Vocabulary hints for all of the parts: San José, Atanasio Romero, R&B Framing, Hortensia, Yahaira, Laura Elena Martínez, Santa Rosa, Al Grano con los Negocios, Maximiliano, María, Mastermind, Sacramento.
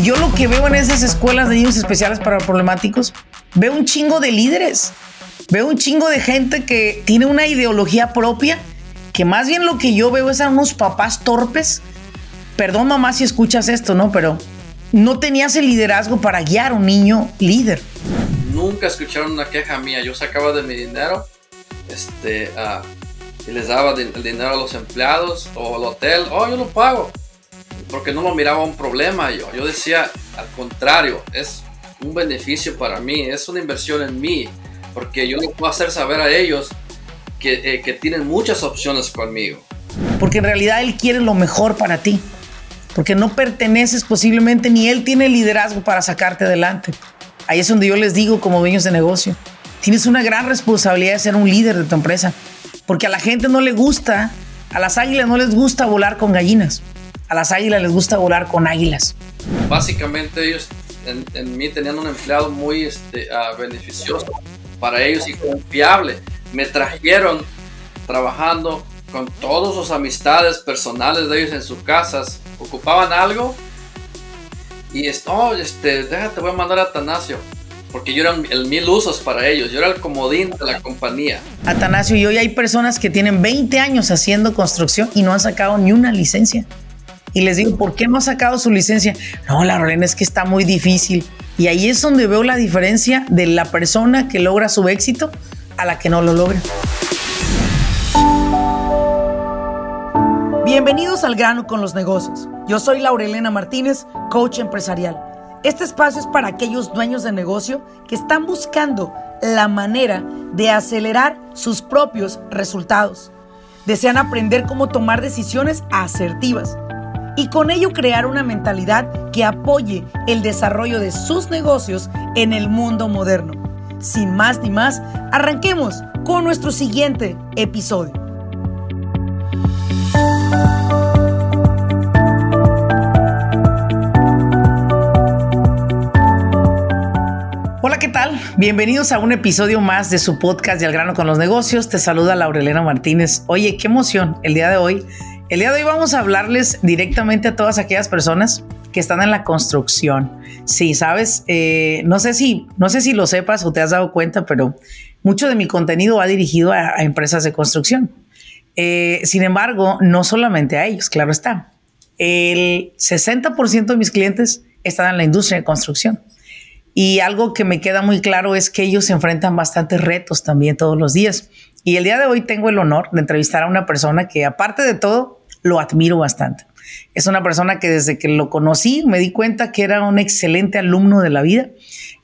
Y yo lo que veo en esas escuelas de niños especiales para problemáticos, veo un chingo de líderes, veo un chingo de gente que tiene una ideología propia, que más bien lo que yo veo es a unos papás torpes. Perdón, mamá, si escuchas esto, ¿no? Pero no tenías el liderazgo para guiar a un niño líder. Nunca escucharon una queja mía. Yo sacaba de mi dinero y les daba el dinero a los empleados o al hotel. Oh, yo lo pago. Porque no lo miraba un problema yo. Yo decía, al contrario, es un beneficio para mí, es una inversión en mí. Porque yo les puedo hacer saber a ellos que tienen muchas opciones conmigo. Porque en realidad él quiere lo mejor para ti. Porque no perteneces posiblemente, ni él tiene liderazgo para sacarte adelante. Ahí es donde yo les digo, como dueños de negocio, tienes una gran responsabilidad de ser un líder de tu empresa, porque a la gente no le gusta, a las águilas no les gusta volar con gallinas, a las águilas les gusta volar con águilas. Básicamente ellos en mí tenían un empleado muy beneficioso para ellos y confiable. Me trajeron trabajando con todas sus amistades personales de ellos en sus casas. Ocupaban algo. Y déjate, voy a mandar a Atanasio, porque yo era el mil usos para ellos, yo era el comodín de la compañía. Atanasio, y hoy hay personas que tienen 20 años haciendo construcción y no han sacado ni una licencia. Y les digo, ¿por qué no ha sacado su licencia? No, la Lorena, es que está muy difícil. Y ahí es donde veo la diferencia de la persona que logra su éxito a la que no lo logra. Bienvenidos al grano con los negocios. Yo soy Laura Elena Martínez, coach empresarial. Este espacio es para aquellos dueños de negocio que están buscando la manera de acelerar sus propios resultados. Desean aprender cómo tomar decisiones asertivas y con ello crear una mentalidad que apoye el desarrollo de sus negocios en el mundo moderno. Sin más ni más, arranquemos con nuestro siguiente episodio. ¿Qué tal? Bienvenidos a un episodio más de su podcast de Al Grano con los Negocios. Te saluda Laura Elena Martínez. Oye, qué emoción el día de hoy vamos a hablarles directamente a todas aquellas personas que están en la construcción. Sí, sabes, no sé si lo sepas o te has dado cuenta, pero mucho de mi contenido va dirigido a empresas de construcción. Sin embargo, no solamente a ellos, claro está. El 60% de mis clientes están en la industria de construcción. Y algo que me queda muy claro es que ellos se enfrentan bastantes retos también todos los días. Y el día de hoy tengo el honor de entrevistar a una persona que, aparte de todo, lo admiro bastante. Es una persona que desde que lo conocí me di cuenta que era un excelente alumno de la vida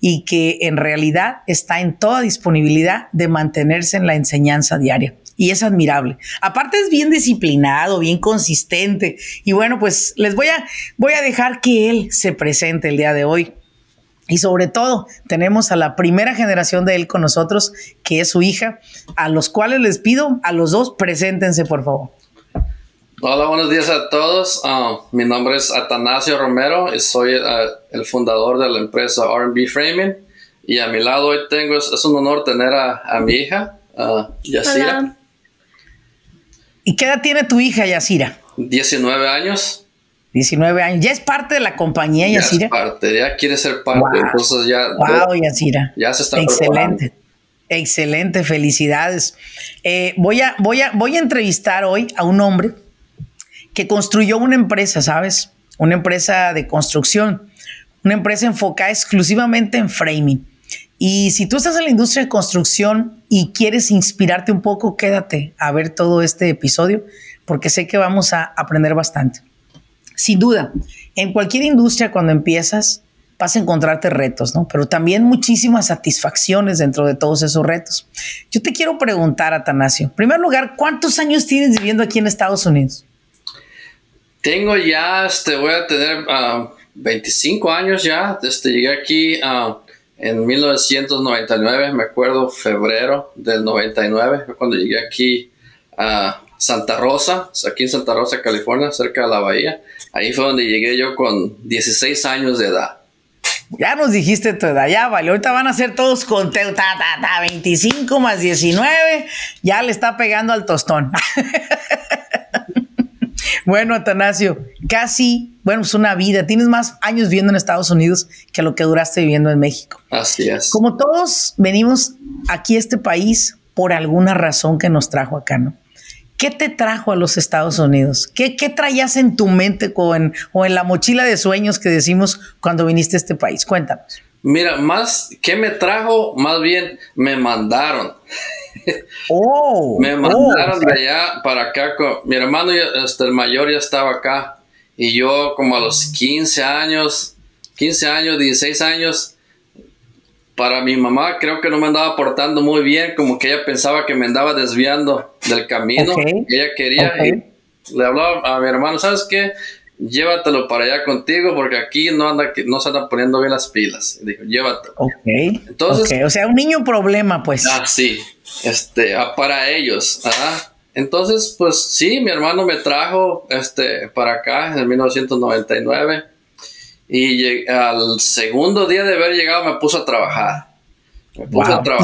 y que en realidad está en toda disponibilidad de mantenerse en la enseñanza diaria. Y es admirable. Aparte es bien disciplinado, bien consistente. Y bueno, pues les voy a dejar que él se presente el día de hoy. Y sobre todo, tenemos a la primera generación de él con nosotros, que es su hija, a los cuales les pido, a los dos, preséntense, por favor. Hola, buenos días a todos. Mi nombre es Atanasio Romero y soy el fundador de la empresa R&B Framing. Y a mi lado hoy tengo, es un honor tener a mi hija, Yahaira. Hola. ¿Y qué edad tiene tu hija, Yahaira? 19 años. 19 años, ya es parte de la compañía, Yahaira. Ya quiere ser parte, wow. Entonces ya. Wow, Yahaira. Ya se está preparando. Excelente, felicidades. Voy a entrevistar hoy a un hombre que construyó una empresa, ¿sabes? Una empresa de construcción, una empresa enfocada exclusivamente en framing. Y si tú estás en la industria de construcción y quieres inspirarte un poco, quédate a ver todo este episodio, porque sé que vamos a aprender bastante. Sin duda, en cualquier industria cuando empiezas vas a encontrarte retos, ¿no? Pero también muchísimas satisfacciones dentro de todos esos retos. Yo te quiero preguntar, Atanasio, en primer lugar, ¿cuántos años tienes viviendo aquí en Estados Unidos? Tengo ya, voy a tener 25 años ya. Llegué aquí en 1999, me acuerdo, febrero del 99, cuando llegué aquí a Santa Rosa, aquí en Santa Rosa, California, cerca de la bahía. Ahí fue donde llegué yo con 16 años de edad. Ya nos dijiste tu edad, ya vale. Ahorita van a ser todos conteos, 25 más 19, ya le está pegando al tostón. Bueno, Atanasio, casi, bueno, es una vida. Tienes más años viviendo en Estados Unidos que lo que duraste viviendo en México. Así es. Como todos venimos aquí a este país por alguna razón que nos trajo acá, ¿no? ¿Qué te trajo a los Estados Unidos? ¿Qué traías en tu mente o en la mochila de sueños que decimos cuando viniste a este país? Cuéntanos. Mira, más que me trajo, más bien me mandaron. Me mandaron de allá para acá. Mi hermano, el mayor, ya estaba acá. Y yo como a los 16 años, para mi mamá creo que no me andaba portando muy bien, como que ella pensaba que me andaba desviando del camino. Ella quería, y le hablaba a mi hermano, ¿sabes qué? Llévatelo para allá contigo porque aquí no se andan poniendo bien las pilas. Dijo, llévatelo. Entonces, o sea, un niño problema, pues. Sí, para ellos. Entonces, pues sí, mi hermano me trajo para acá en 1999. Y al segundo día de haber llegado me puso a trabajar.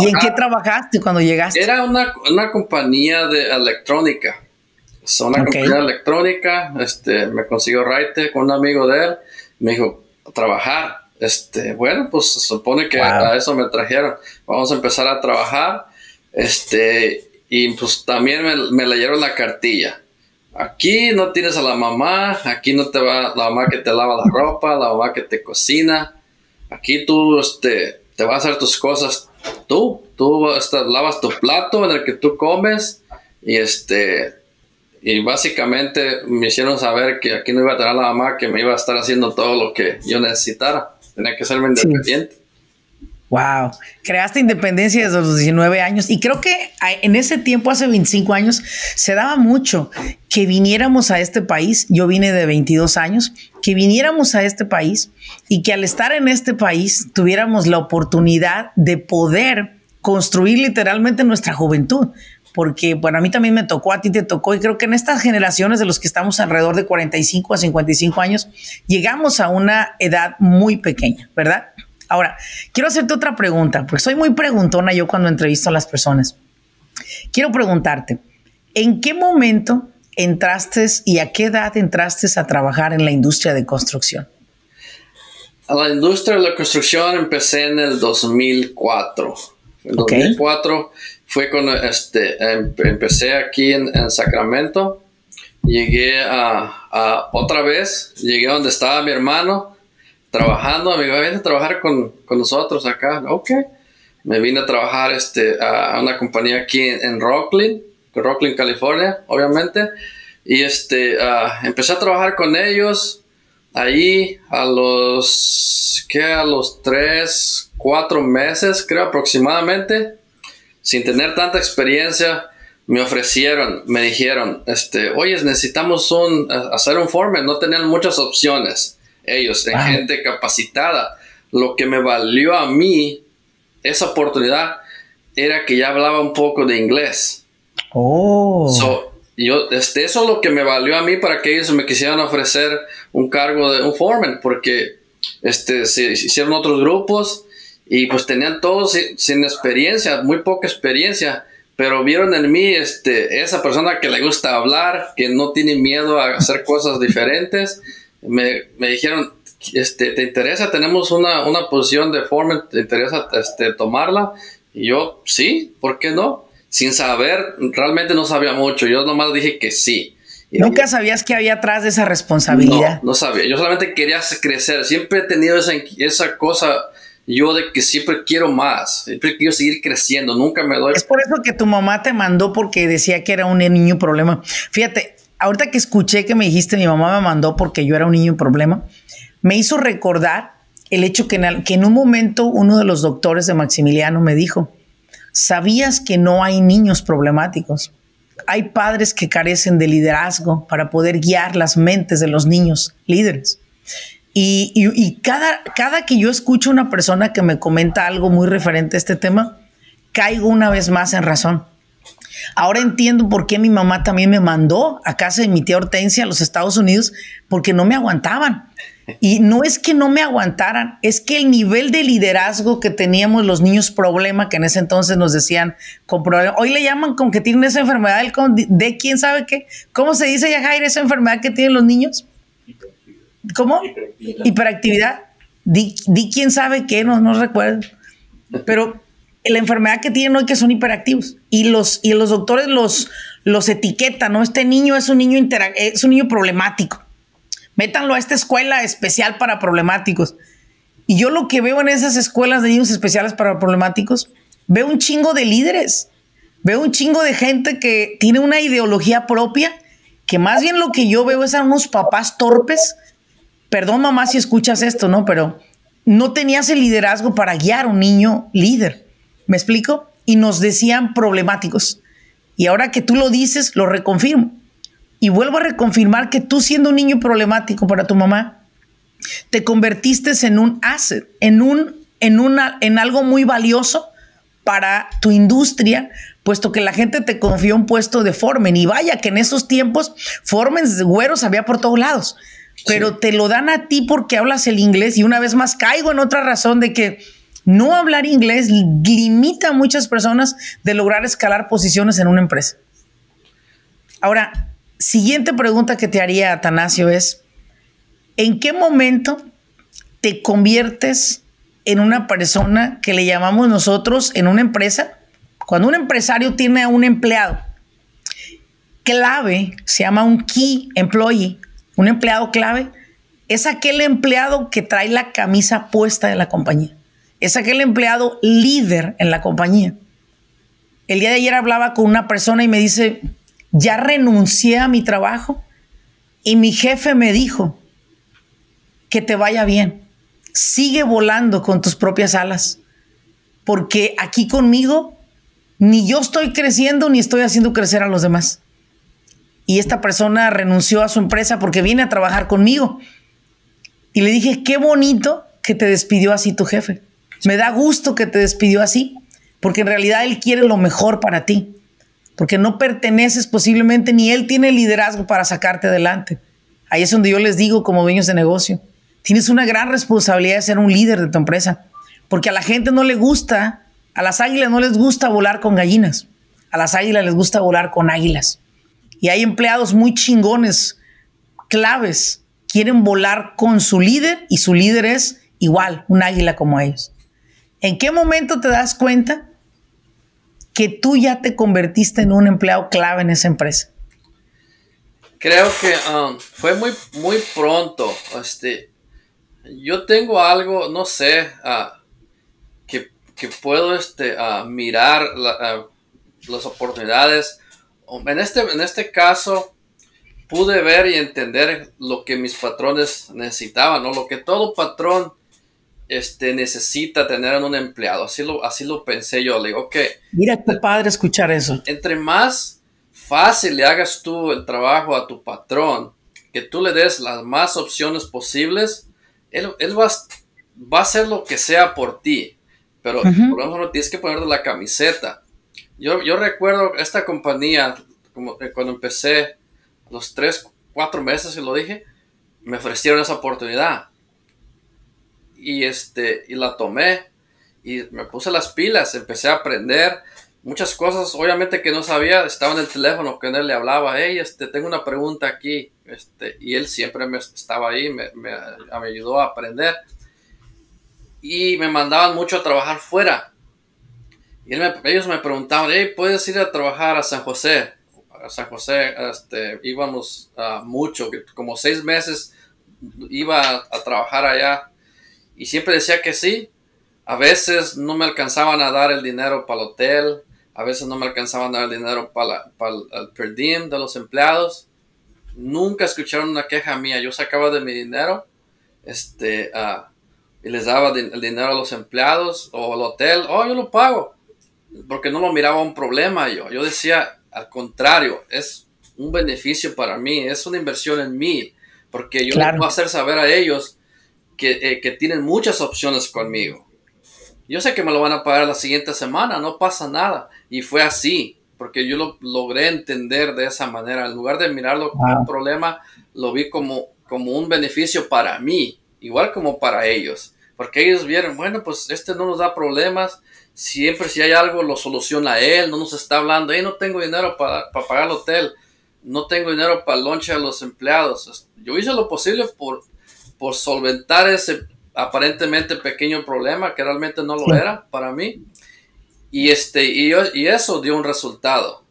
¿Y en qué trabajaste cuando llegaste? Era una compañía de electrónica. Compañía de electrónica. Me consiguió raite con un amigo de él. Me dijo, trabajar. Bueno, pues se supone que a eso me trajeron. Vamos a empezar a trabajar. Y pues también me leyeron la cartilla. Aquí no tienes a la mamá, aquí no te va la mamá que te lava la ropa, la mamá que te cocina. Aquí tú te vas a hacer tus cosas tú lavas tu plato en el que tú comes y básicamente me hicieron saber que aquí no iba a tener a la mamá que me iba a estar haciendo todo lo que yo necesitara. Tenía que serme independiente. Wow, creaste independencia desde los 19 años y creo que en ese tiempo, hace 25 años, se daba mucho que viniéramos a este país. Yo vine de 22 años, que viniéramos a este país y que al estar en este país tuviéramos la oportunidad de poder construir literalmente nuestra juventud. Porque, bueno, a mí también me tocó, a ti te tocó, y creo que en estas generaciones de los que estamos alrededor de 45 a 55 años, llegamos a una edad muy pequeña, ¿verdad? Ahora, quiero hacerte otra pregunta, porque soy muy preguntona yo cuando entrevisto a las personas. Quiero preguntarte, ¿en qué momento entraste y a qué edad entraste a trabajar en la industria de construcción? A la industria de la construcción empecé en el 2004. En 2004 fue cuando empecé aquí en Sacramento. Llegué otra vez, llegué donde estaba mi hermano, trabajando. Me vine a trabajar con nosotros acá. Me vine a trabajar a una compañía aquí en Rocklin, California, obviamente. Y empecé a trabajar con ellos ahí a los 3-4 meses, creo, aproximadamente, sin tener tanta experiencia. Me dijeron, oye, necesitamos hacer un foreman. No tenían muchas opciones ellos, gente capacitada. Lo que me valió a mí esa oportunidad era que ya hablaba un poco de inglés. Eso es lo que me valió a mí para que ellos me quisieran ofrecer un cargo de un foreman, porque se hicieron otros grupos y pues tenían todos sin experiencia, muy poca experiencia, pero vieron en mí esa persona que le gusta hablar, que no tiene miedo a hacer cosas diferentes. Me dijeron, ¿te interesa? Tenemos una posición de foreman, ¿te interesa tomarla? Y yo, sí, ¿por qué no? Sin saber, realmente no sabía mucho. Yo nomás dije que sí. ¿Nunca sabías qué había atrás de esa responsabilidad? No, no sabía. Yo solamente quería crecer. Siempre he tenido esa cosa yo de que siempre quiero más, siempre quiero seguir creciendo, nunca me doy. Es por eso que tu mamá te mandó, porque decía que era un niño problema. Fíjate, ahorita que escuché que me dijiste, mi mamá me mandó porque yo era un niño en problema, me hizo recordar el hecho que en un momento uno de los doctores de Maximiliano me dijo, ¿sabías que no hay niños problemáticos? Hay padres que carecen de liderazgo para poder guiar las mentes de los niños líderes. Y cada que yo escucho a una persona que me comenta algo muy referente a este tema, caigo una vez más en razón. Ahora entiendo por qué mi mamá también me mandó a casa de mi tía Hortensia a los Estados Unidos, porque no me aguantaban. Y no es que no me aguantaran, es que el nivel de liderazgo que teníamos los niños problema, que en ese entonces nos decían con problema, hoy le llaman con que tienen esa enfermedad de quién sabe qué, ¿cómo se dice, Yahaira, esa enfermedad que tienen los niños? Hiperactividad. ¿Cómo? Hiperactividad. Di quién sabe qué, no recuerdo, pero la enfermedad que tienen hoy que son hiperactivos y los doctores los etiquetan, ¿no? Este niño es un niño problemático. Métanlo a esta escuela especial para problemáticos. Y yo lo que veo en esas escuelas de niños especiales para problemáticos, veo un chingo de líderes, veo un chingo de gente que tiene una ideología propia, que más bien lo que yo veo es a unos papás torpes. Perdón, mamá, si escuchas esto, ¿no? Pero no tenías el liderazgo para guiar a un niño líder. ¿Me explico? Y nos decían problemáticos. Y ahora que tú lo dices, lo reconfirmo. Y vuelvo a reconfirmar que tú, siendo un niño problemático para tu mamá, te convertiste en un asset, en algo muy valioso para tu industria, puesto que la gente te confió un puesto de foreman. Y vaya que en esos tiempos foreman güeros había por todos lados, pero sí, te lo dan a ti porque hablas el inglés. Y una vez más caigo en otra razón de que no hablar inglés limita a muchas personas de lograr escalar posiciones en una empresa. Ahora, siguiente pregunta que te haría, Atanasio, es: ¿en qué momento te conviertes en una persona que le llamamos nosotros en una empresa? Cuando un empresario tiene a un empleado clave, se llama un key employee, un empleado clave, es aquel empleado que trae la camisa puesta de la compañía. Es aquel empleado líder en la compañía. El día de ayer hablaba con una persona y me dice: ya renuncié a mi trabajo y mi jefe me dijo que te vaya bien. Sigue volando con tus propias alas, porque aquí conmigo ni yo estoy creciendo ni estoy haciendo crecer a los demás. Y esta persona renunció a su empresa porque viene a trabajar conmigo. Y le dije: qué bonito que te despidió así tu jefe. Me da gusto que te despidió así, porque en realidad él quiere lo mejor para ti. Porque no perteneces posiblemente, ni él tiene liderazgo para sacarte adelante. Ahí es donde yo les digo, como dueños de negocio, tienes una gran responsabilidad de ser un líder de tu empresa. Porque a la gente no le gusta, a las águilas no les gusta volar con gallinas. A las águilas les gusta volar con águilas. Y hay empleados muy chingones, claves, quieren volar con su líder y su líder es igual, un águila como ellos. ¿En qué momento te das cuenta que tú ya te convertiste en un empleado clave en esa empresa? Creo que fue muy pronto. Yo tengo algo, no sé, que puedo mirar las oportunidades. En este caso, pude ver y entender lo que mis patrones necesitaban, ¿no? Lo que todo patrón necesita tener en un empleado. Así lo pensé yo. Le digo, okay, mira, qué padre escuchar eso. Entre más fácil le hagas tú el trabajo a tu patrón, que tú le des las más opciones posibles, él va a hacer lo que sea por ti. Pero por lo menos tienes que ponerte la camiseta. Yo recuerdo esta compañía, como cuando empecé, los 3-4 meses que lo dije, me ofrecieron esa oportunidad. Y la tomé y me puse las pilas, empecé a aprender muchas cosas, obviamente que no sabía, estaba en el teléfono que él le hablaba, hey, tengo una pregunta aquí, y él siempre me estaba ahí, me ayudó a aprender, y me mandaban mucho a trabajar fuera, y ellos me preguntaban, hey, ¿puedes ir a trabajar a San José? A San José íbamos mucho, como 6 meses iba a trabajar allá. Y siempre decía que sí. A veces no me alcanzaban a dar el dinero para el hotel. A veces no me alcanzaban a dar el dinero para el per diem de los empleados. Nunca escucharon una queja mía. Yo sacaba de mi dinero y les daba el dinero a los empleados o al hotel. Oh, yo lo pago. Porque no lo miraba un problema yo. Yo decía, al contrario, es un beneficio para mí. Es una inversión en mí. Porque yo claro, les voy a hacer saber a ellos que tienen muchas opciones conmigo. Yo sé que me lo van a pagar la siguiente semana, no pasa nada. Y fue así, porque yo lo logré entender de esa manera. En lugar de mirarlo como un problema, lo vi como como un beneficio para mí, igual como para ellos. Porque ellos vieron, bueno, pues este no nos da problemas, siempre si hay algo lo soluciona él, no nos está hablando, hey, no tengo dinero para pagar el hotel, no tengo dinero para el lunch a los empleados. Yo hice lo posible por solventar ese aparentemente pequeño problema que realmente no lo era para mí. Y eso dio un resultado.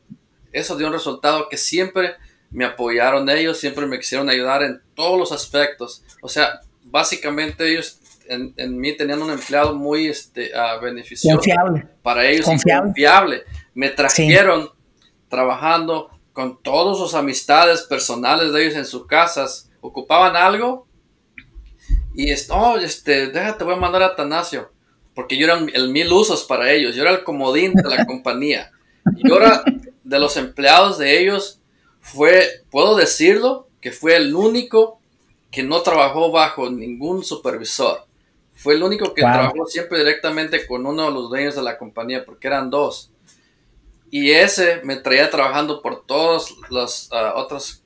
Eso dio un resultado que siempre me apoyaron ellos, siempre me quisieron ayudar en todos los aspectos. O sea, básicamente ellos en mí tenían un empleado muy beneficioso. Confiable. Para ellos confiable. Me trajeron trabajando con todas sus amistades personales de ellos en sus casas. Ocupaban algo y déjate, voy a mandar a Atanasio. Porque yo era el mil usos para ellos. Yo era el comodín de la compañía. Yo era de los empleados de ellos. Puedo decirlo, que fue el único que no trabajó bajo ningún supervisor. Fue el único que trabajó siempre directamente con uno de los dueños de la compañía, porque eran dos. Y ese me traía trabajando por todas las otras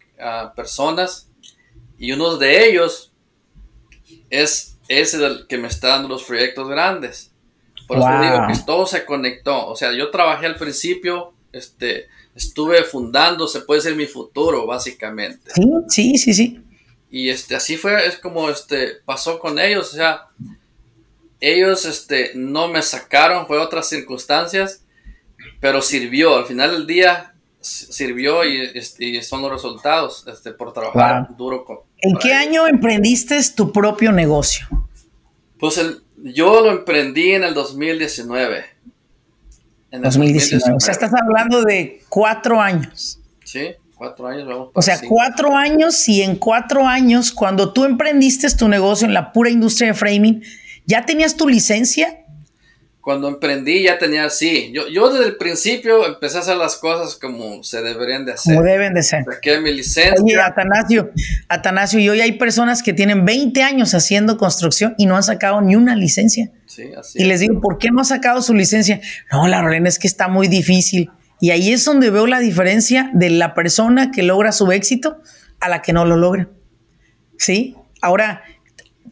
personas. Y uno de ellos es el que me está dando los proyectos grandes. Por eso digo que todo se conectó. O sea, yo trabajé al principio, estuve fundando, se puede decir, mi futuro, básicamente. Sí. Y así fue, es como pasó con ellos. O sea, ellos no me sacaron, fue otras circunstancias, pero sirvió. Al final del día sirvió y son los resultados por trabajar duro con. ¿En qué año emprendiste tu propio negocio? Pues yo lo emprendí en el 2019. En el 2019. O sea, estás hablando de 4 años. Sí, 4 años. Vamos para 5. 4 años, y en 4 años, cuando tú emprendiste tu negocio en la pura industria de framing, ¿ya tenías tu licencia? Cuando emprendí ya tenía, sí. Yo desde el principio empecé a hacer las cosas como se deberían de hacer. Como deben de ser. Saqué mi licencia. Oye, Atanasio, y hoy hay personas que tienen 20 años haciendo construcción y no han sacado ni una licencia. Sí, así. Y les digo, ¿por qué no ha sacado su licencia? No, la verdad es que está muy difícil. Y ahí es donde veo la diferencia de la persona que logra su éxito a la que no lo logra. ¿Sí? Ahora,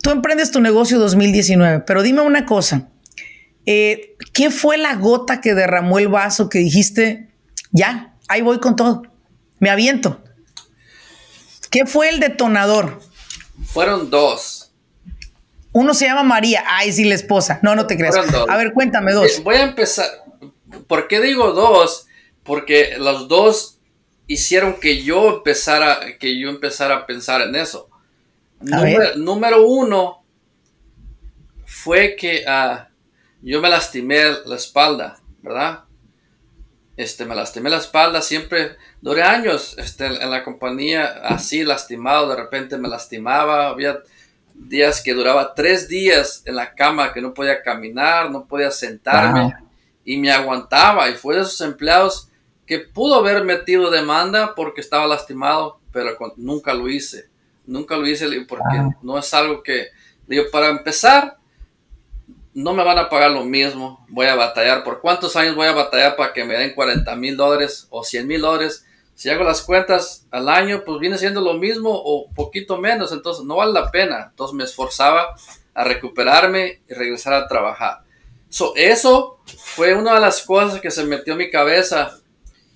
tú emprendes tu negocio 2019, pero dime una cosa. ¿Qué fue la gota que derramó el vaso que dijiste, ya, ahí voy con todo, me aviento? ¿Qué fue el detonador? Fueron 2. Uno se llama María, ay, sí, la esposa. No te creas. A ver, cuéntame 2. Voy a empezar. ¿Por qué digo 2? Porque los 2 hicieron que yo empezara a pensar en eso. Número 1 fue que yo me lastimé la espalda, ¿verdad? Me lastimé la espalda, siempre duré años en la compañía así lastimado, de repente me lastimaba, había días que duraba 3 días en la cama que no podía caminar, no podía sentarme, y me aguantaba, y fue de esos empleados que pudo haber metido demanda porque estaba lastimado, pero nunca lo hice porque no es algo que, digo, para empezar, no me van a pagar lo mismo, voy a batallar. ¿Por cuántos años voy a batallar para que me den $40,000 o $100,000? Si hago las cuentas al año, pues viene siendo lo mismo o poquito menos, entonces no vale la pena. Entonces me esforzaba a recuperarme y regresar a trabajar. Eso fue una de las cosas que se metió en mi cabeza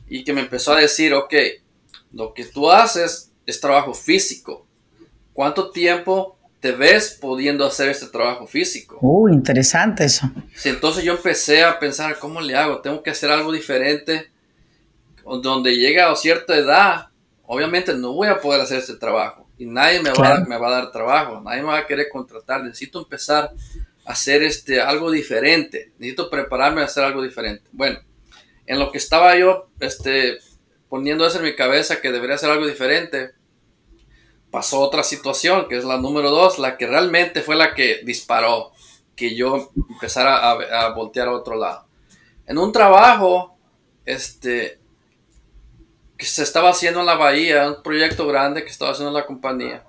y que me empezó a decir, ok, lo que tú haces es trabajo físico. ¿Cuánto tiempo te ves pudiendo hacer este trabajo físico? Interesante eso. Sí, entonces yo empecé a pensar, ¿cómo le hago? Tengo que hacer algo diferente. Donde llega a cierta edad, obviamente no voy a poder hacer este trabajo. Y nadie me va a dar trabajo. Nadie me va a querer contratar. Necesito empezar a hacer algo diferente. Necesito prepararme a hacer algo diferente. Bueno, en lo que estaba yo poniendo eso en mi cabeza, que debería hacer algo diferente, pasó otra situación, que es la número 2, la que realmente fue la que disparó que yo empezara a voltear a otro lado. En un trabajo que se estaba haciendo en la bahía, un proyecto grande que estaba haciendo la compañía.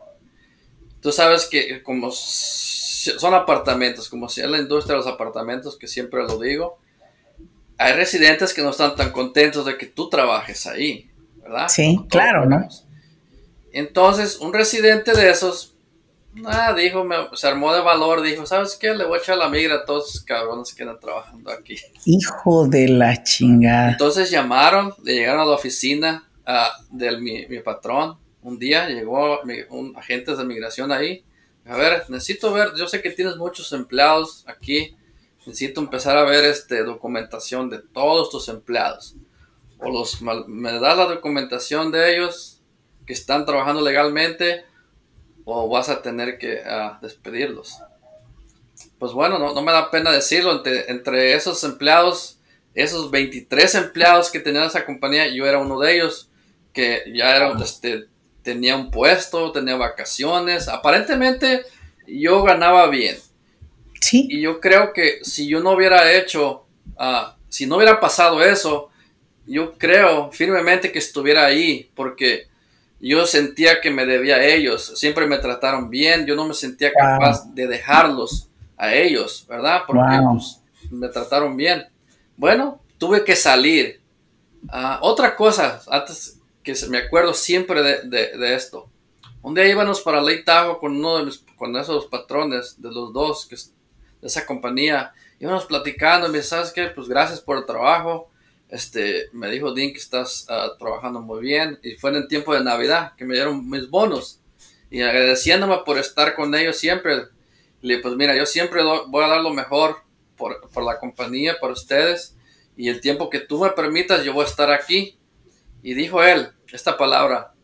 Tú sabes que como son apartamentos, como si es la industria de los apartamentos, que siempre lo digo, hay residentes que no están tan contentos de que tú trabajes ahí, ¿verdad? Sí, claro, ¿no? Entonces, un residente de esos, dijo, se armó de valor, dijo, ¿sabes qué? Le voy a echar la migra a todos los cabrones que andan trabajando aquí. Hijo de la chingada. Entonces llamaron, le llegaron a la oficina de mi patrón. Un día llegó un agente de migración ahí. A ver, necesito ver, yo sé que tienes muchos empleados aquí. Necesito empezar a ver documentación de todos tus empleados. Me das la documentación de ellos que están trabajando legalmente, o vas a tener que despedirlos. Pues bueno, no me da pena decirlo. Entre esos empleados, esos 23 empleados que tenían esa compañía, yo era uno de ellos, que ya era, tenía un puesto, tenía vacaciones. Aparentemente yo ganaba bien. Sí. Y yo creo que si yo no hubiera hecho, si no hubiera pasado eso, yo creo firmemente que estuviera ahí, porque yo sentía que me debía a ellos. Siempre me trataron bien, yo no me sentía capaz de dejarlos a ellos, ¿verdad? Porque pues, me trataron bien. Bueno, tuve que salir. Otra cosa, antes que me acuerdo siempre de esto. Un día íbamos para Lake Tahoe con uno de con esos patrones de los dos, que es de esa compañía. Íbamos platicando y me dice, ¿sabes qué? Pues gracias por el trabajo. Me dijo Dean que estás trabajando muy bien, y fue en el tiempo de Navidad que me dieron mis bonos, y agradeciéndome por estar con ellos siempre. Le pues mira, yo siempre voy a dar lo mejor por la compañía, por ustedes, y el tiempo que tú me permitas yo voy a estar aquí. Y dijo él esta palabra: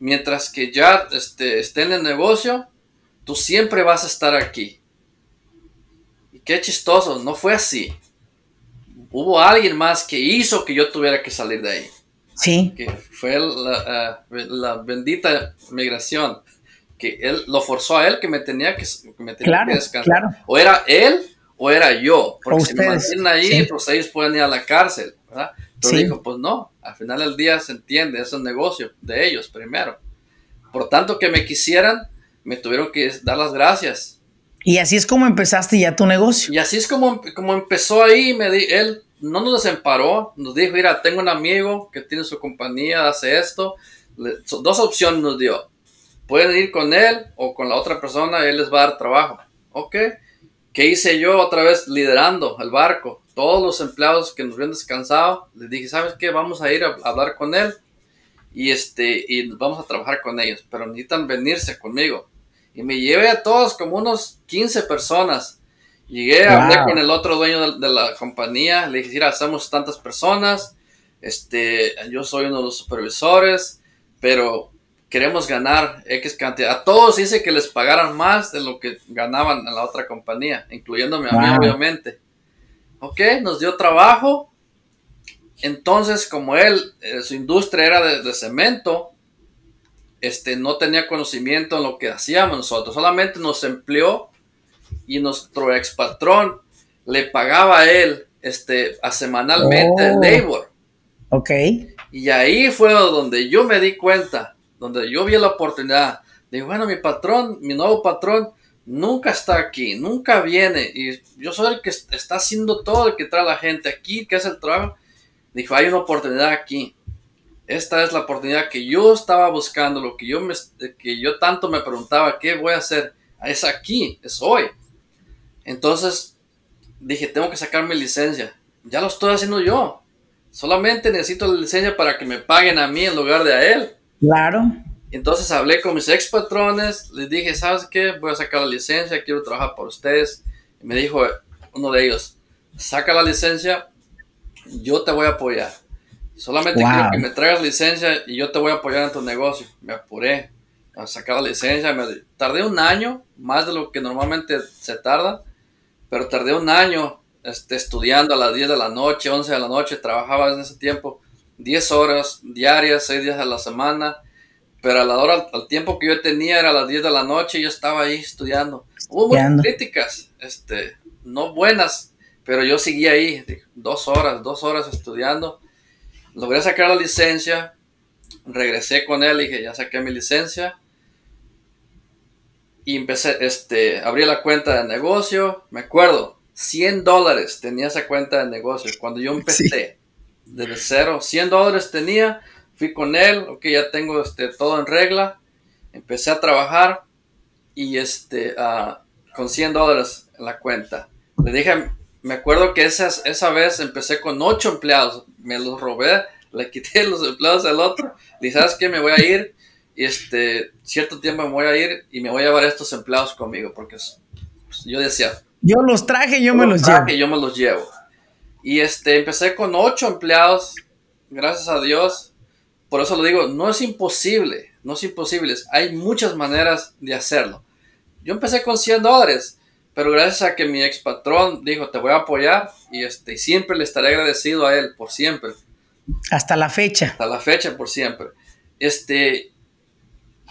mientras que ya esté en el negocio, tú siempre vas a estar aquí. Y qué chistoso, no fue así. Hubo alguien más que hizo que yo tuviera que salir de ahí. Sí. Que fue la bendita migración. Que él lo forzó a él, que me tenía que descansar. Claro. O era él o era yo. Porque si me mantienen ahí, sí, pues ellos pueden ir a la cárcel, ¿verdad? Entonces sí, dijo, pues no. Al final del día se entiende, es un negocio de ellos primero. Por tanto que me quisieran, me tuvieron que dar las gracias. Y así es como empezaste ya tu negocio. Y así es como empezó ahí. Él no nos desamparó, nos dijo, mira, tengo un amigo que tiene su compañía, hace esto. Dos opciones nos dio. Pueden ir con él o con la otra persona, él les va a dar trabajo. Ok, ¿qué hice yo? Otra vez liderando el barco. Todos los empleados que nos habían descansado, les dije, ¿sabes qué? Vamos a ir a hablar con él y vamos a trabajar con ellos, pero necesitan venirse conmigo. Y me llevé a todos, como unos 15 personas. Llegué, hablé con el otro dueño de la compañía. Le dije, mira, somos tantas personas. Yo soy uno de los supervisores, pero queremos ganar X cantidad. A todos hice que les pagaran más de lo que ganaban en la otra compañía, incluyéndome a mí, obviamente. Ok, nos dio trabajo. Entonces, como él, su industria era de cemento, no tenía conocimiento en lo que hacíamos nosotros, solamente nos empleó, y nuestro ex patrón le pagaba a él semanalmente el labor. Ok. Y ahí fue donde yo me di cuenta, donde yo vi la oportunidad. Digo, bueno, mi nuevo patrón nunca está aquí, nunca viene, y yo soy el que está haciendo todo, el que trae a la gente aquí, que hace el trabajo. Dijo, hay una oportunidad aquí. Esta es la oportunidad que yo estaba buscando, lo que yo tanto me preguntaba, ¿qué voy a hacer? Es aquí, es hoy. Entonces dije, tengo que sacar mi licencia. Ya lo estoy haciendo yo. Solamente necesito la licencia para que me paguen a mí en lugar de a él. Claro. Entonces hablé con mis ex patrones, les dije, ¿sabes qué? Voy a sacar la licencia, quiero trabajar por ustedes. Y me dijo uno de ellos, saca la licencia, yo te voy a apoyar. Solamente quiero que me traigas licencia y yo te voy a apoyar en tu negocio. Me apuré a sacar la licencia. Tardé un año, más de lo que normalmente se tarda, pero tardé un año estudiando a las 10 de la noche, 11 de la noche. Trabajaba en ese tiempo 10 horas diarias, 6 días a la semana, pero a la hora, al tiempo que yo tenía era a las 10 de la noche y yo estaba ahí estudiando. Hubo muchas críticas, no buenas, pero yo seguía ahí 2 horas estudiando. Logré sacar la licencia, regresé con él y dije, ya saqué mi licencia. Y empecé, abrí la cuenta de negocio. Me acuerdo, $100 tenía esa cuenta de negocio cuando yo empecé. Sí. Desde cero, $100 tenía. Fui con él, ok, ya tengo todo en regla. empecé a trabajar y con $100 en la cuenta. Le dije, me acuerdo que esa vez empecé con 8 empleados, me los robé, le quité los empleados al otro, le dije, ¿sabes qué? Me voy a ir, cierto tiempo me voy a ir y me voy a llevar a estos empleados conmigo, porque pues, yo decía, yo los traje, yo me los llevo. Y empecé con 8 empleados, gracias a Dios. Por eso lo digo, no es imposible, hay muchas maneras de hacerlo. Yo empecé con $100, pero gracias a que mi ex patrón dijo, te voy a apoyar, y siempre le estaré agradecido a él, por siempre. Hasta la fecha, por siempre.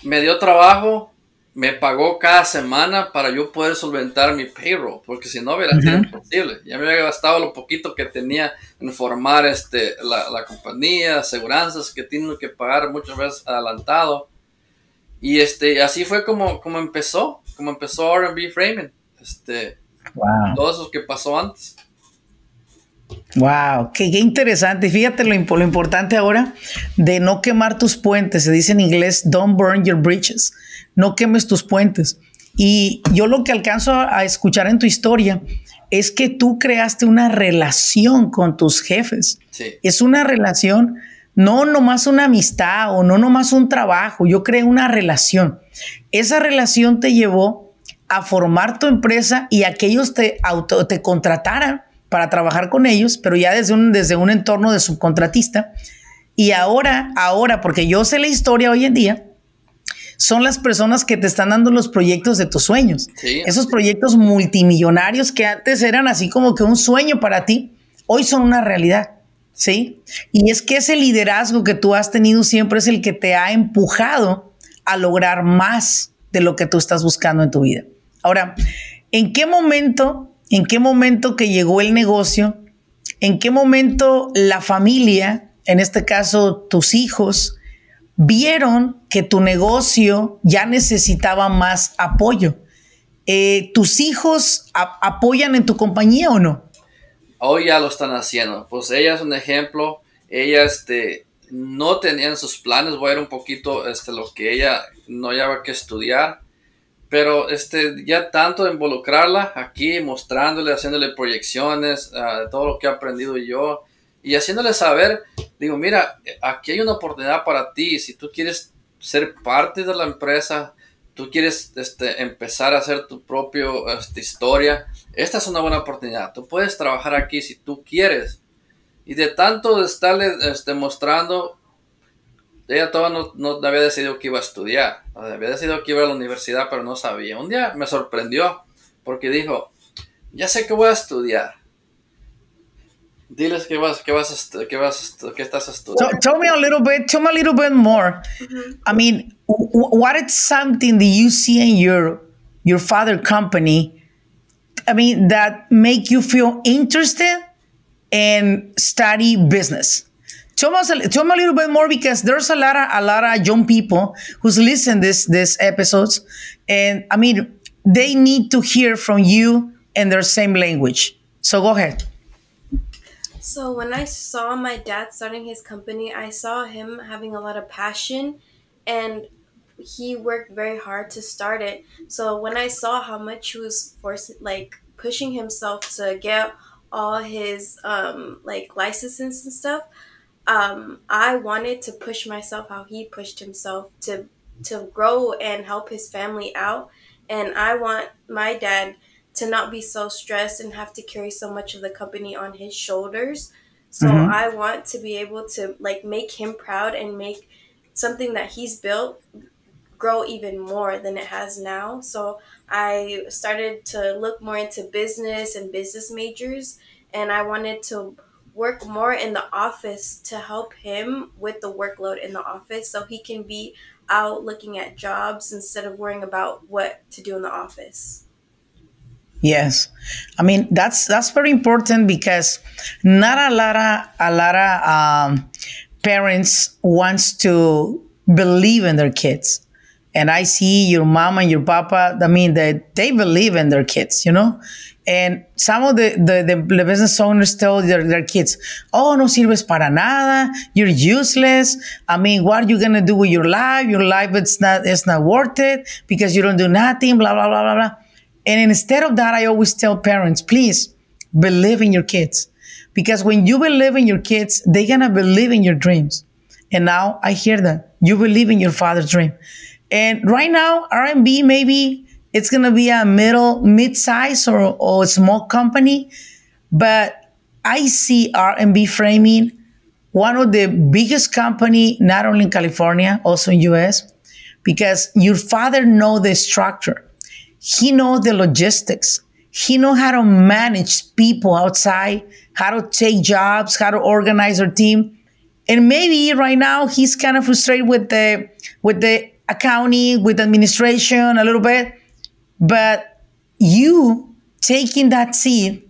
Me dio trabajo, me pagó cada semana para yo poder solventar mi payroll, porque si no hubiera sido imposible. Ya me había gastado lo poquito que tenía en formar la compañía, aseguranzas que tienen que pagar muchas veces adelantado. Y así fue como empezó R&B Framing. Wow. Todo eso que pasó antes. Wow, qué interesante. Fíjate lo importante ahora de no quemar tus puentes. Se dice en inglés, don't burn your bridges. No quemes tus puentes. Y yo lo que alcanzo a escuchar en tu historia es que tú creaste una relación con tus jefes. Sí. Es una relación, no nomás una amistad o no nomás un trabajo. Yo creé una relación. Esa relación te llevó a formar tu empresa y a que ellos te contrataran para trabajar con ellos, pero ya desde un entorno de subcontratista. Y ahora, porque yo sé la historia hoy en día, son las personas que te están dando los proyectos de tus sueños. Sí. Esos proyectos multimillonarios que antes eran así como que un sueño para ti, hoy son una realidad, ¿sí? Y es que ese liderazgo que tú has tenido siempre es el que te ha empujado a lograr más de lo que tú estás buscando en tu vida. Ahora, ¿en qué momento que llegó el negocio? ¿En qué momento la familia, en este caso tus hijos, vieron que tu negocio ya necesitaba más apoyo? ¿Tus hijos apoyan en tu compañía o no? Hoy ya lo están haciendo. Pues ella es un ejemplo. Ella no tenía en sus planes. Voy a ver un poquito lo que ella no lleva que estudiar. Pero ya tanto de involucrarla aquí, mostrándole, haciéndole proyecciones, todo lo que he aprendido yo. Y haciéndole saber, digo, mira, aquí hay una oportunidad para ti. Si tú quieres ser parte de la empresa, tú quieres empezar a hacer tu propia historia, esta es una buena oportunidad. Tú puedes trabajar aquí si tú quieres. Y de tanto de estarle mostrando, ella todavía no había decidido que iba a estudiar. Había decidido que iba a la universidad, pero no sabía. Un día me sorprendió porque dijo, ya sé que voy a estudiar. Diles qué estás estudiando. So, tell me a little bit more. Mm-hmm. I mean, what is something that you see in your father company, I mean, that make you feel interested and study business? Tell me a little bit more, because there's a lot of young people who's listening this episodes, and I mean, they need to hear from you in their same language. So go ahead. So when I saw my dad starting his company, I saw him having a lot of passion, and he worked very hard to start it. So when I saw how much he was pushing himself to get all his licenses and stuff, I wanted to push myself how he pushed himself to grow and help his family out. And I want my dad to not be so stressed and have to carry so much of the company on his shoulders. So I want to be able to make him proud and make something that he's built grow even more than it has now. So I started to look more into business and business majors, and I wanted to work more in the office to help him with the workload in the office, so he can be out looking at jobs instead of worrying about what to do in the office. Yes, I mean that's very important, because not a lot of parents wants to believe in their kids. And I see your mom and your papa, I mean, they believe in their kids, you know? And some of the business owners tell their kids, oh, no sirves para nada, you're useless. I mean, what are you going to do with your life? Your life, it's not worth it because you don't do nothing, blah, blah, blah, blah, blah. And instead of that, I always tell parents, please believe in your kids. Because when you believe in your kids, they're going to believe in your dreams. And now I hear that. You believe in your father's dream. And right now, R&B, maybe it's going to be a mid-size or a small company. But I see R&B Framing, one of the biggest company, not only in California, also in U.S., because your father knows the structure. He knows the logistics. He knows how to manage people outside, how to take jobs, how to organize their team. And maybe right now he's kind of frustrated with the accounting, with administration a little bit, but you taking that seat,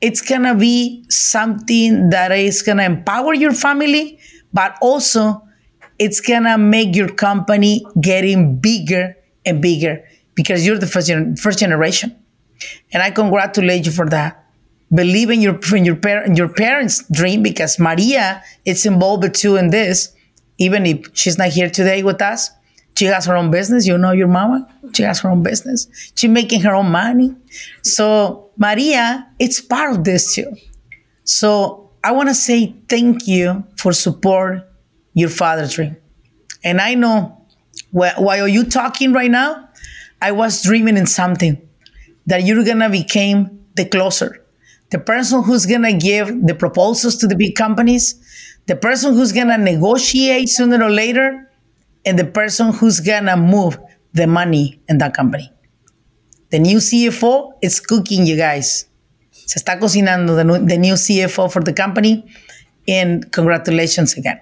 it's going to be something that is going to empower your family, but also it's going to make your company getting bigger and bigger because you're the first generation. And I congratulate you for that. Believe in your parents' dream because María is involved too in this, even if she's not here today with us. She has her own business. You know your mama. She has her own business. She's making her own money. So María, it's part of this too. So I want to say thank you for support your father's dream. And I know while you're talking right now, I was dreaming in something that you're going to become the closer, the person who's going to give the proposals to the big companies, the person who's going to negotiate sooner or later, and the person who's going to move the money in that company. The new CFO is cooking, you guys. Se está cocinando the new CFO for the company. And congratulations again.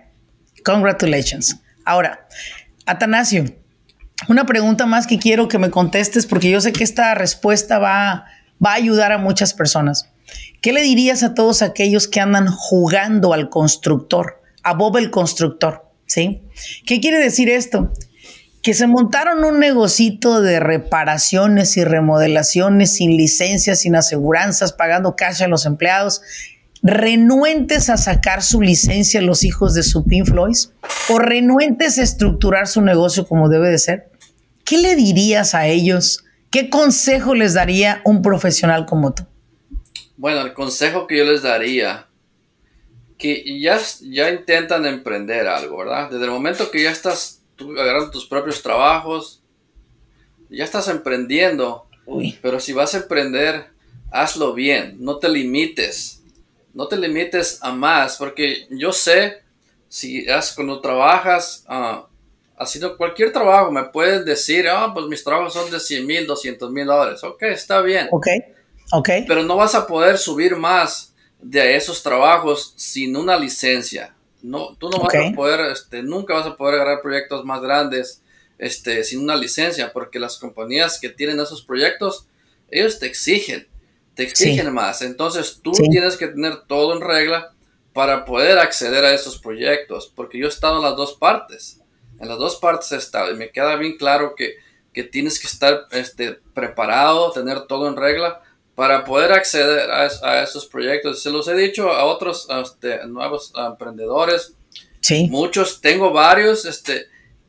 Congratulations. Ahora, Atanasio, una pregunta más que quiero que me contestes porque yo sé que esta respuesta va a ayudar a muchas personas. ¿Qué le dirías a todos aquellos que andan jugando al constructor, a Bob el constructor? ¿Sí? ¿Qué quiere decir esto? Que se montaron un negocito de reparaciones y remodelaciones sin licencias, sin aseguranzas, pagando cash a los empleados, renuentes a sacar su licencia los hijos de su Pink Floyd o renuentes a estructurar su negocio como debe de ser. ¿Qué le dirías a ellos? ¿Qué consejo les daría un profesional como tú? Bueno, el consejo que yo les daría... que ya intentan emprender algo, ¿verdad? Desde el momento que ya estás tú agarrando tus propios trabajos, ya estás emprendiendo. Uy. Pero si vas a emprender, hazlo bien, no te limites a más, porque yo sé, cuando trabajas, haciendo cualquier trabajo, me puedes decir, pues mis trabajos son de $100,000, $200,000, ok, está bien, ok, pero no vas a poder subir más de esos trabajos sin una licencia. No, tú no vas a poder, nunca vas a poder agarrar proyectos más grandes, sin una licencia, porque las compañías que tienen esos proyectos, ellos te exigen sí. más. Entonces tú tienes que tener todo en regla para poder acceder a esos proyectos, porque yo he estado en las dos partes. En las dos partes he estado y me queda bien claro que tienes que estar preparado, tener todo en regla para poder acceder a esos proyectos. Se los he dicho a otros nuevos emprendedores. Sí. Muchos, tengo varios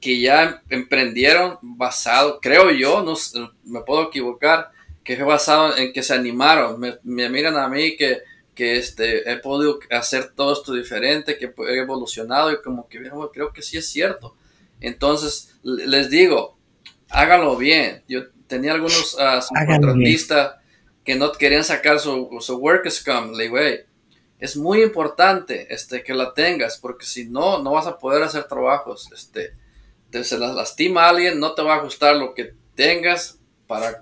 que ya emprendieron basado, creo yo, no me puedo equivocar, que es basado en que se animaron. Me miran a mí que he podido hacer todo esto diferente, que he evolucionado y como que creo que sí es cierto. Entonces, les digo, háganlo bien. Yo tenía algunos subcontratistas que no querían sacar su workers' comp. Le digo, hey, es muy importante que la tengas, porque si no, no vas a poder hacer trabajos. Se las lastima a alguien, no te va a gustar lo que tengas para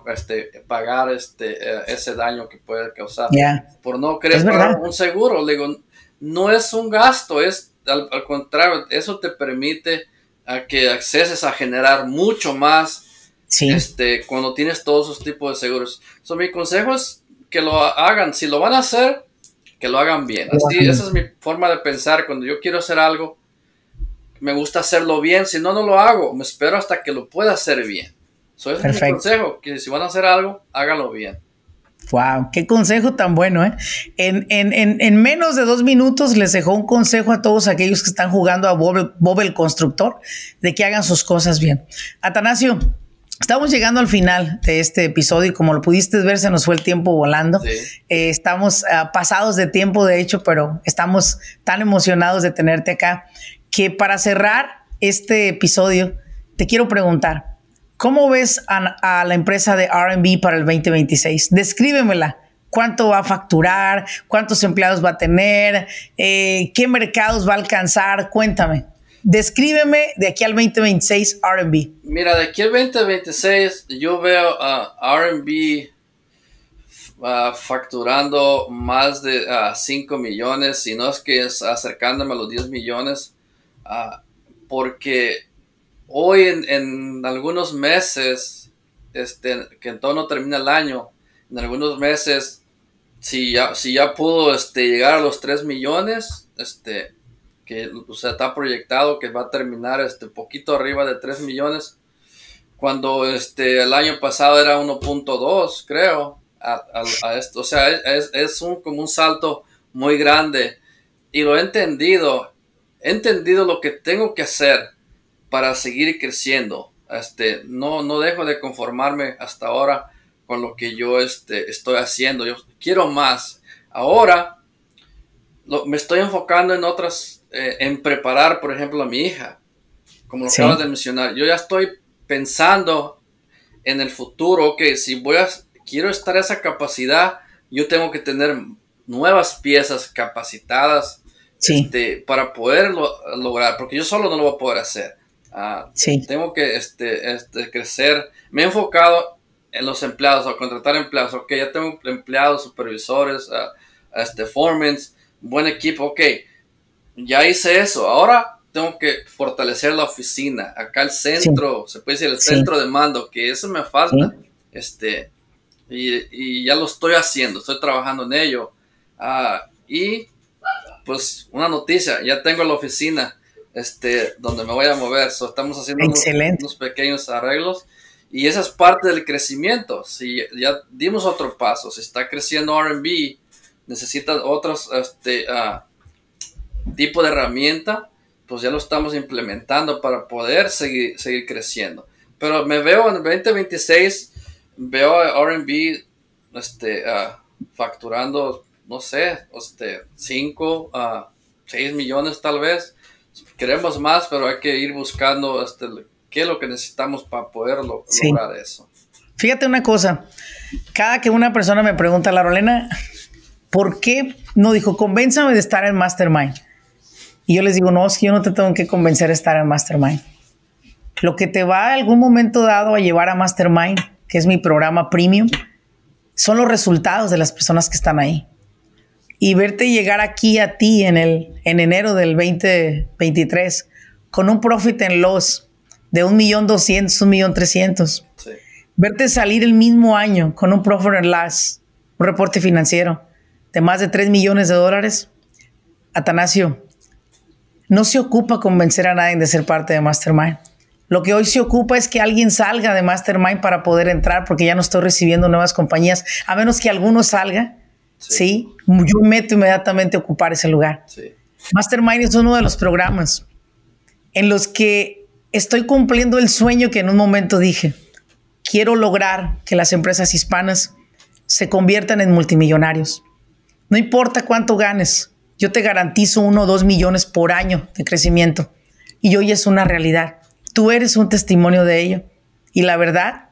pagar ese daño que puede causar. Yeah. Por no querer pagar un seguro. Le digo, no es un gasto, es al contrario, eso te permite a que acceses a generar mucho más. Sí. Cuando tienes todos esos tipos de seguros. So, mi consejo es que lo hagan. Si lo van a hacer, que lo hagan bien. Así, esa es mi forma de pensar. Cuando yo quiero hacer algo, me gusta hacerlo bien, si no, no lo hago, me espero hasta que lo pueda hacer bien. So, ese es mi consejo, que si van a hacer algo, háganlo bien. Wow, qué consejo tan bueno, ¿eh? En menos de 2 minutos les dejó un consejo a todos aquellos que están jugando a Bob el Constructor, de que hagan sus cosas bien. Atanasio, estamos llegando al final de este episodio y como lo pudiste ver, se nos fue el tiempo volando. Sí. Estamos pasados de tiempo, de hecho, pero estamos tan emocionados de tenerte acá que para cerrar este episodio te quiero preguntar, ¿cómo ves a la empresa de R&B para el 2026? Descríbemela. ¿Cuánto va a facturar? ¿Cuántos empleados va a tener? ¿Qué mercados va a alcanzar? Cuéntame. Descríbeme de aquí al 2026 R&B. Mira, de aquí al 2026 yo veo a R&B facturando más de 5 millones, si no es que es acercándome a los 10 millones, porque hoy en algunos meses, que en todo no termina el año, en algunos meses, si ya pudo llegar a los 3 millones, que o sea, está proyectado que va a terminar poquito arriba de 3 millones, cuando el año pasado era 1.2, creo, a esto. O sea, es como un salto muy grande y lo he entendido lo que tengo que hacer para seguir creciendo. No dejo de conformarme hasta ahora con lo que yo estoy haciendo. Yo quiero más. Ahora me estoy enfocando en otras, en preparar, por ejemplo, a mi hija, como lo acabas de mencionar. Yo ya estoy pensando en el futuro, que si quiero estar a esa capacidad, yo tengo que tener nuevas piezas capacitadas para poderlo lograr, porque yo solo no lo voy a poder hacer. Tengo que crecer. Me he enfocado en los empleados, a contratar empleados. Ok, ya tengo empleados, supervisores, foremen, buen equipo. Ok, ya hice eso, ahora tengo que fortalecer la oficina, acá el centro, se puede decir el centro de mando, que eso me falta, y ya lo estoy haciendo, estoy trabajando en ello, y pues una noticia, ya tengo la oficina, donde me voy a mover, estamos haciendo unos pequeños arreglos, y esa es parte del crecimiento. Si ya dimos otro paso, si está creciendo R&B, necesitas otros, tipo de herramienta, pues ya lo estamos implementando para poder seguir creciendo. Pero me veo en el 2026, veo a R&B facturando, no sé, 5 a 6 millones tal vez. Queremos más, pero hay que ir buscando qué es lo que necesitamos para poderlo lograr eso. Fíjate una cosa, cada que una persona me pregunta, Laura Elena, ¿por qué? No, dijo, convénzame de estar en Mastermind. Y yo les digo, no, es que yo no te tengo que convencer de estar en Mastermind. Lo que te va a algún momento dado a llevar a Mastermind, que es mi programa premium, son los resultados de las personas que están ahí. Y verte llegar aquí a ti en enero del 2023 con un profit and loss de 1,200,000, 1,300,000. Sí. Verte salir el mismo año con un profit and loss, un reporte financiero de más de $3 millones. Atanasio, no se ocupa convencer a nadie de ser parte de Mastermind. Lo que hoy se ocupa es que alguien salga de Mastermind para poder entrar, porque ya no estoy recibiendo nuevas compañías. A menos que alguno salga, ¿sí? Yo meto inmediatamente a ocupar ese lugar. Sí. Mastermind es uno de los programas en los que estoy cumpliendo el sueño que en un momento dije. Quiero lograr que las empresas hispanas se conviertan en multimillonarios. No importa cuánto ganes, yo te garantizo 1 o 2 millones por año de crecimiento. Y hoy es una realidad. Tú eres un testimonio de ello. Y la verdad,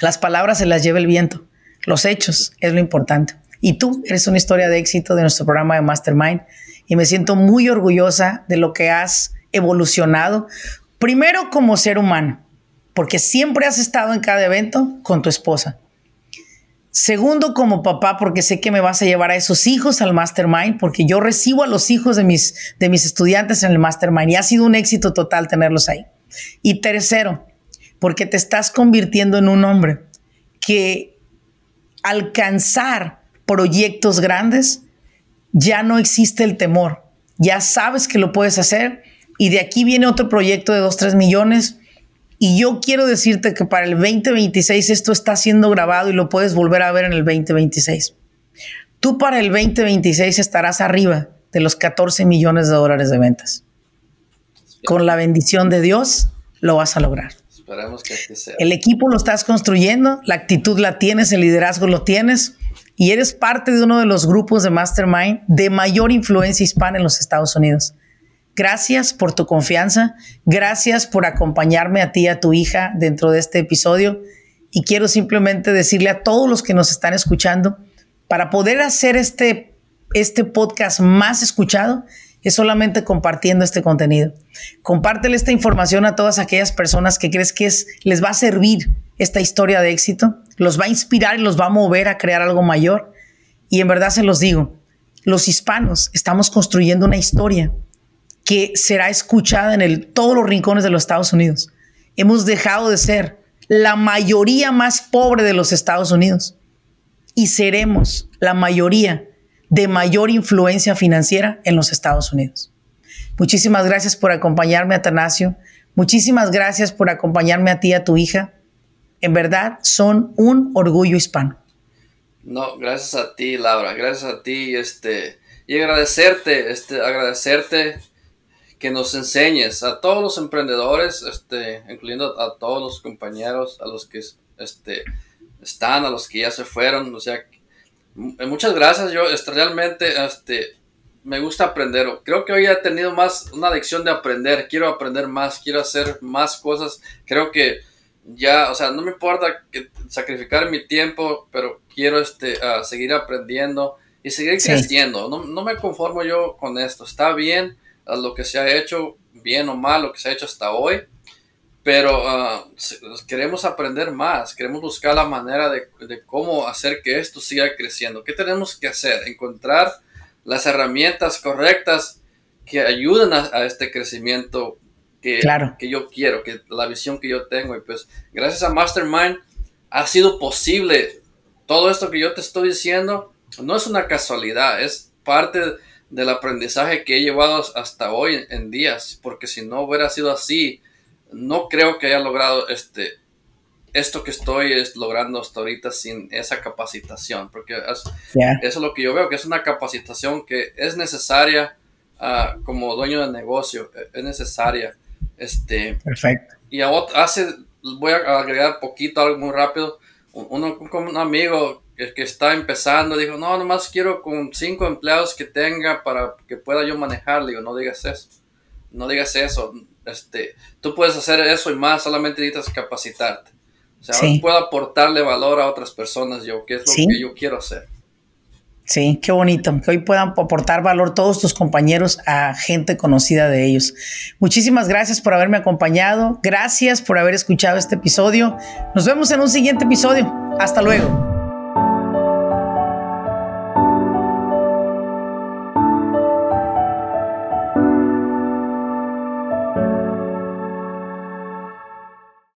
las palabras se las lleva el viento. Los hechos es lo importante. Y tú eres una historia de éxito de nuestro programa de Mastermind. Y me siento muy orgullosa de lo que has evolucionado. Primero como ser humano, porque siempre has estado en cada evento con tu esposa. Segundo, como papá, porque sé que me vas a llevar a esos hijos al Mastermind, porque yo recibo a los hijos de mis estudiantes en el Mastermind y ha sido un éxito total tenerlos ahí. Y tercero, porque te estás convirtiendo en un hombre que alcanzar proyectos grandes ya no existe el temor. Ya sabes que lo puedes hacer y de aquí viene otro proyecto de 2-3 millones. Y yo quiero decirte que para el 2026 esto está siendo grabado y lo puedes volver a ver en el 2026. Tú para el 2026 estarás arriba de los $14 millones de ventas. Con la bendición de Dios lo vas a lograr. Esperemos que así sea. El equipo lo estás construyendo, la actitud la tienes, el liderazgo lo tienes y eres parte de uno de los grupos de Mastermind de mayor influencia hispana en los Estados Unidos. Gracias por tu confianza, gracias por acompañarme a ti y a tu hija dentro de este episodio, y quiero simplemente decirle a todos los que nos están escuchando, para poder hacer este podcast más escuchado es solamente compartiendo este contenido. Compártele esta información a todas aquellas personas que crees que les va a servir esta historia de éxito, los va a inspirar y los va a mover a crear algo mayor. Y en verdad se los digo, los hispanos estamos construyendo una historia que será escuchada en todos los rincones de los Estados Unidos. Hemos dejado de ser la mayoría más pobre de los Estados Unidos y seremos la mayoría de mayor influencia financiera en los Estados Unidos. Muchísimas gracias por acompañarme, Atanasio. Muchísimas gracias por acompañarme a ti y a tu hija. En verdad, son un orgullo hispano. No, gracias a ti, Laura. Gracias a ti. Y agradecerte que nos enseñes a todos los emprendedores, incluyendo a todos los compañeros, a los que están, a los que ya se fueron. O sea, muchas gracias. Yo realmente me gusta aprender. Creo que hoy he tenido más una lección de aprender. Quiero aprender más, quiero hacer más cosas. Creo que ya, o sea, no me importa sacrificar mi tiempo, pero quiero seguir aprendiendo y seguir creciendo. No me conformo yo con esto. Está bien a lo que se ha hecho, bien o mal, lo que se ha hecho hasta hoy, pero queremos aprender más, queremos buscar la manera de cómo hacer que esto siga creciendo. ¿Qué tenemos que hacer? Encontrar las herramientas correctas que ayuden a este crecimiento que yo quiero, que la visión que yo tengo. Y pues gracias a Mastermind ha sido posible todo esto que yo te estoy diciendo. No es una casualidad, es parte del aprendizaje que he llevado hasta hoy en días, porque si no hubiera sido así, no creo que haya logrado esto que estoy logrando hasta ahorita sin esa capacitación, porque eso es lo que yo veo, que es una capacitación que es necesaria como dueño de negocio, es necesaria. Perfecto. Y voy a agregar poquito, algo muy rápido. Un amigo que está empezando, dijo, no, nomás quiero con 5 empleados que tenga para que pueda yo manejar. Le digo, no digas eso, tú puedes hacer eso y más, solamente necesitas capacitarte. O sea, puedo aportarle valor a otras personas yo, que es lo que yo quiero hacer. Sí, qué bonito, que hoy puedan aportar valor todos tus compañeros a gente conocida de ellos. Muchísimas gracias por haberme acompañado, gracias por haber escuchado este episodio. Nos vemos en un siguiente episodio. Hasta luego.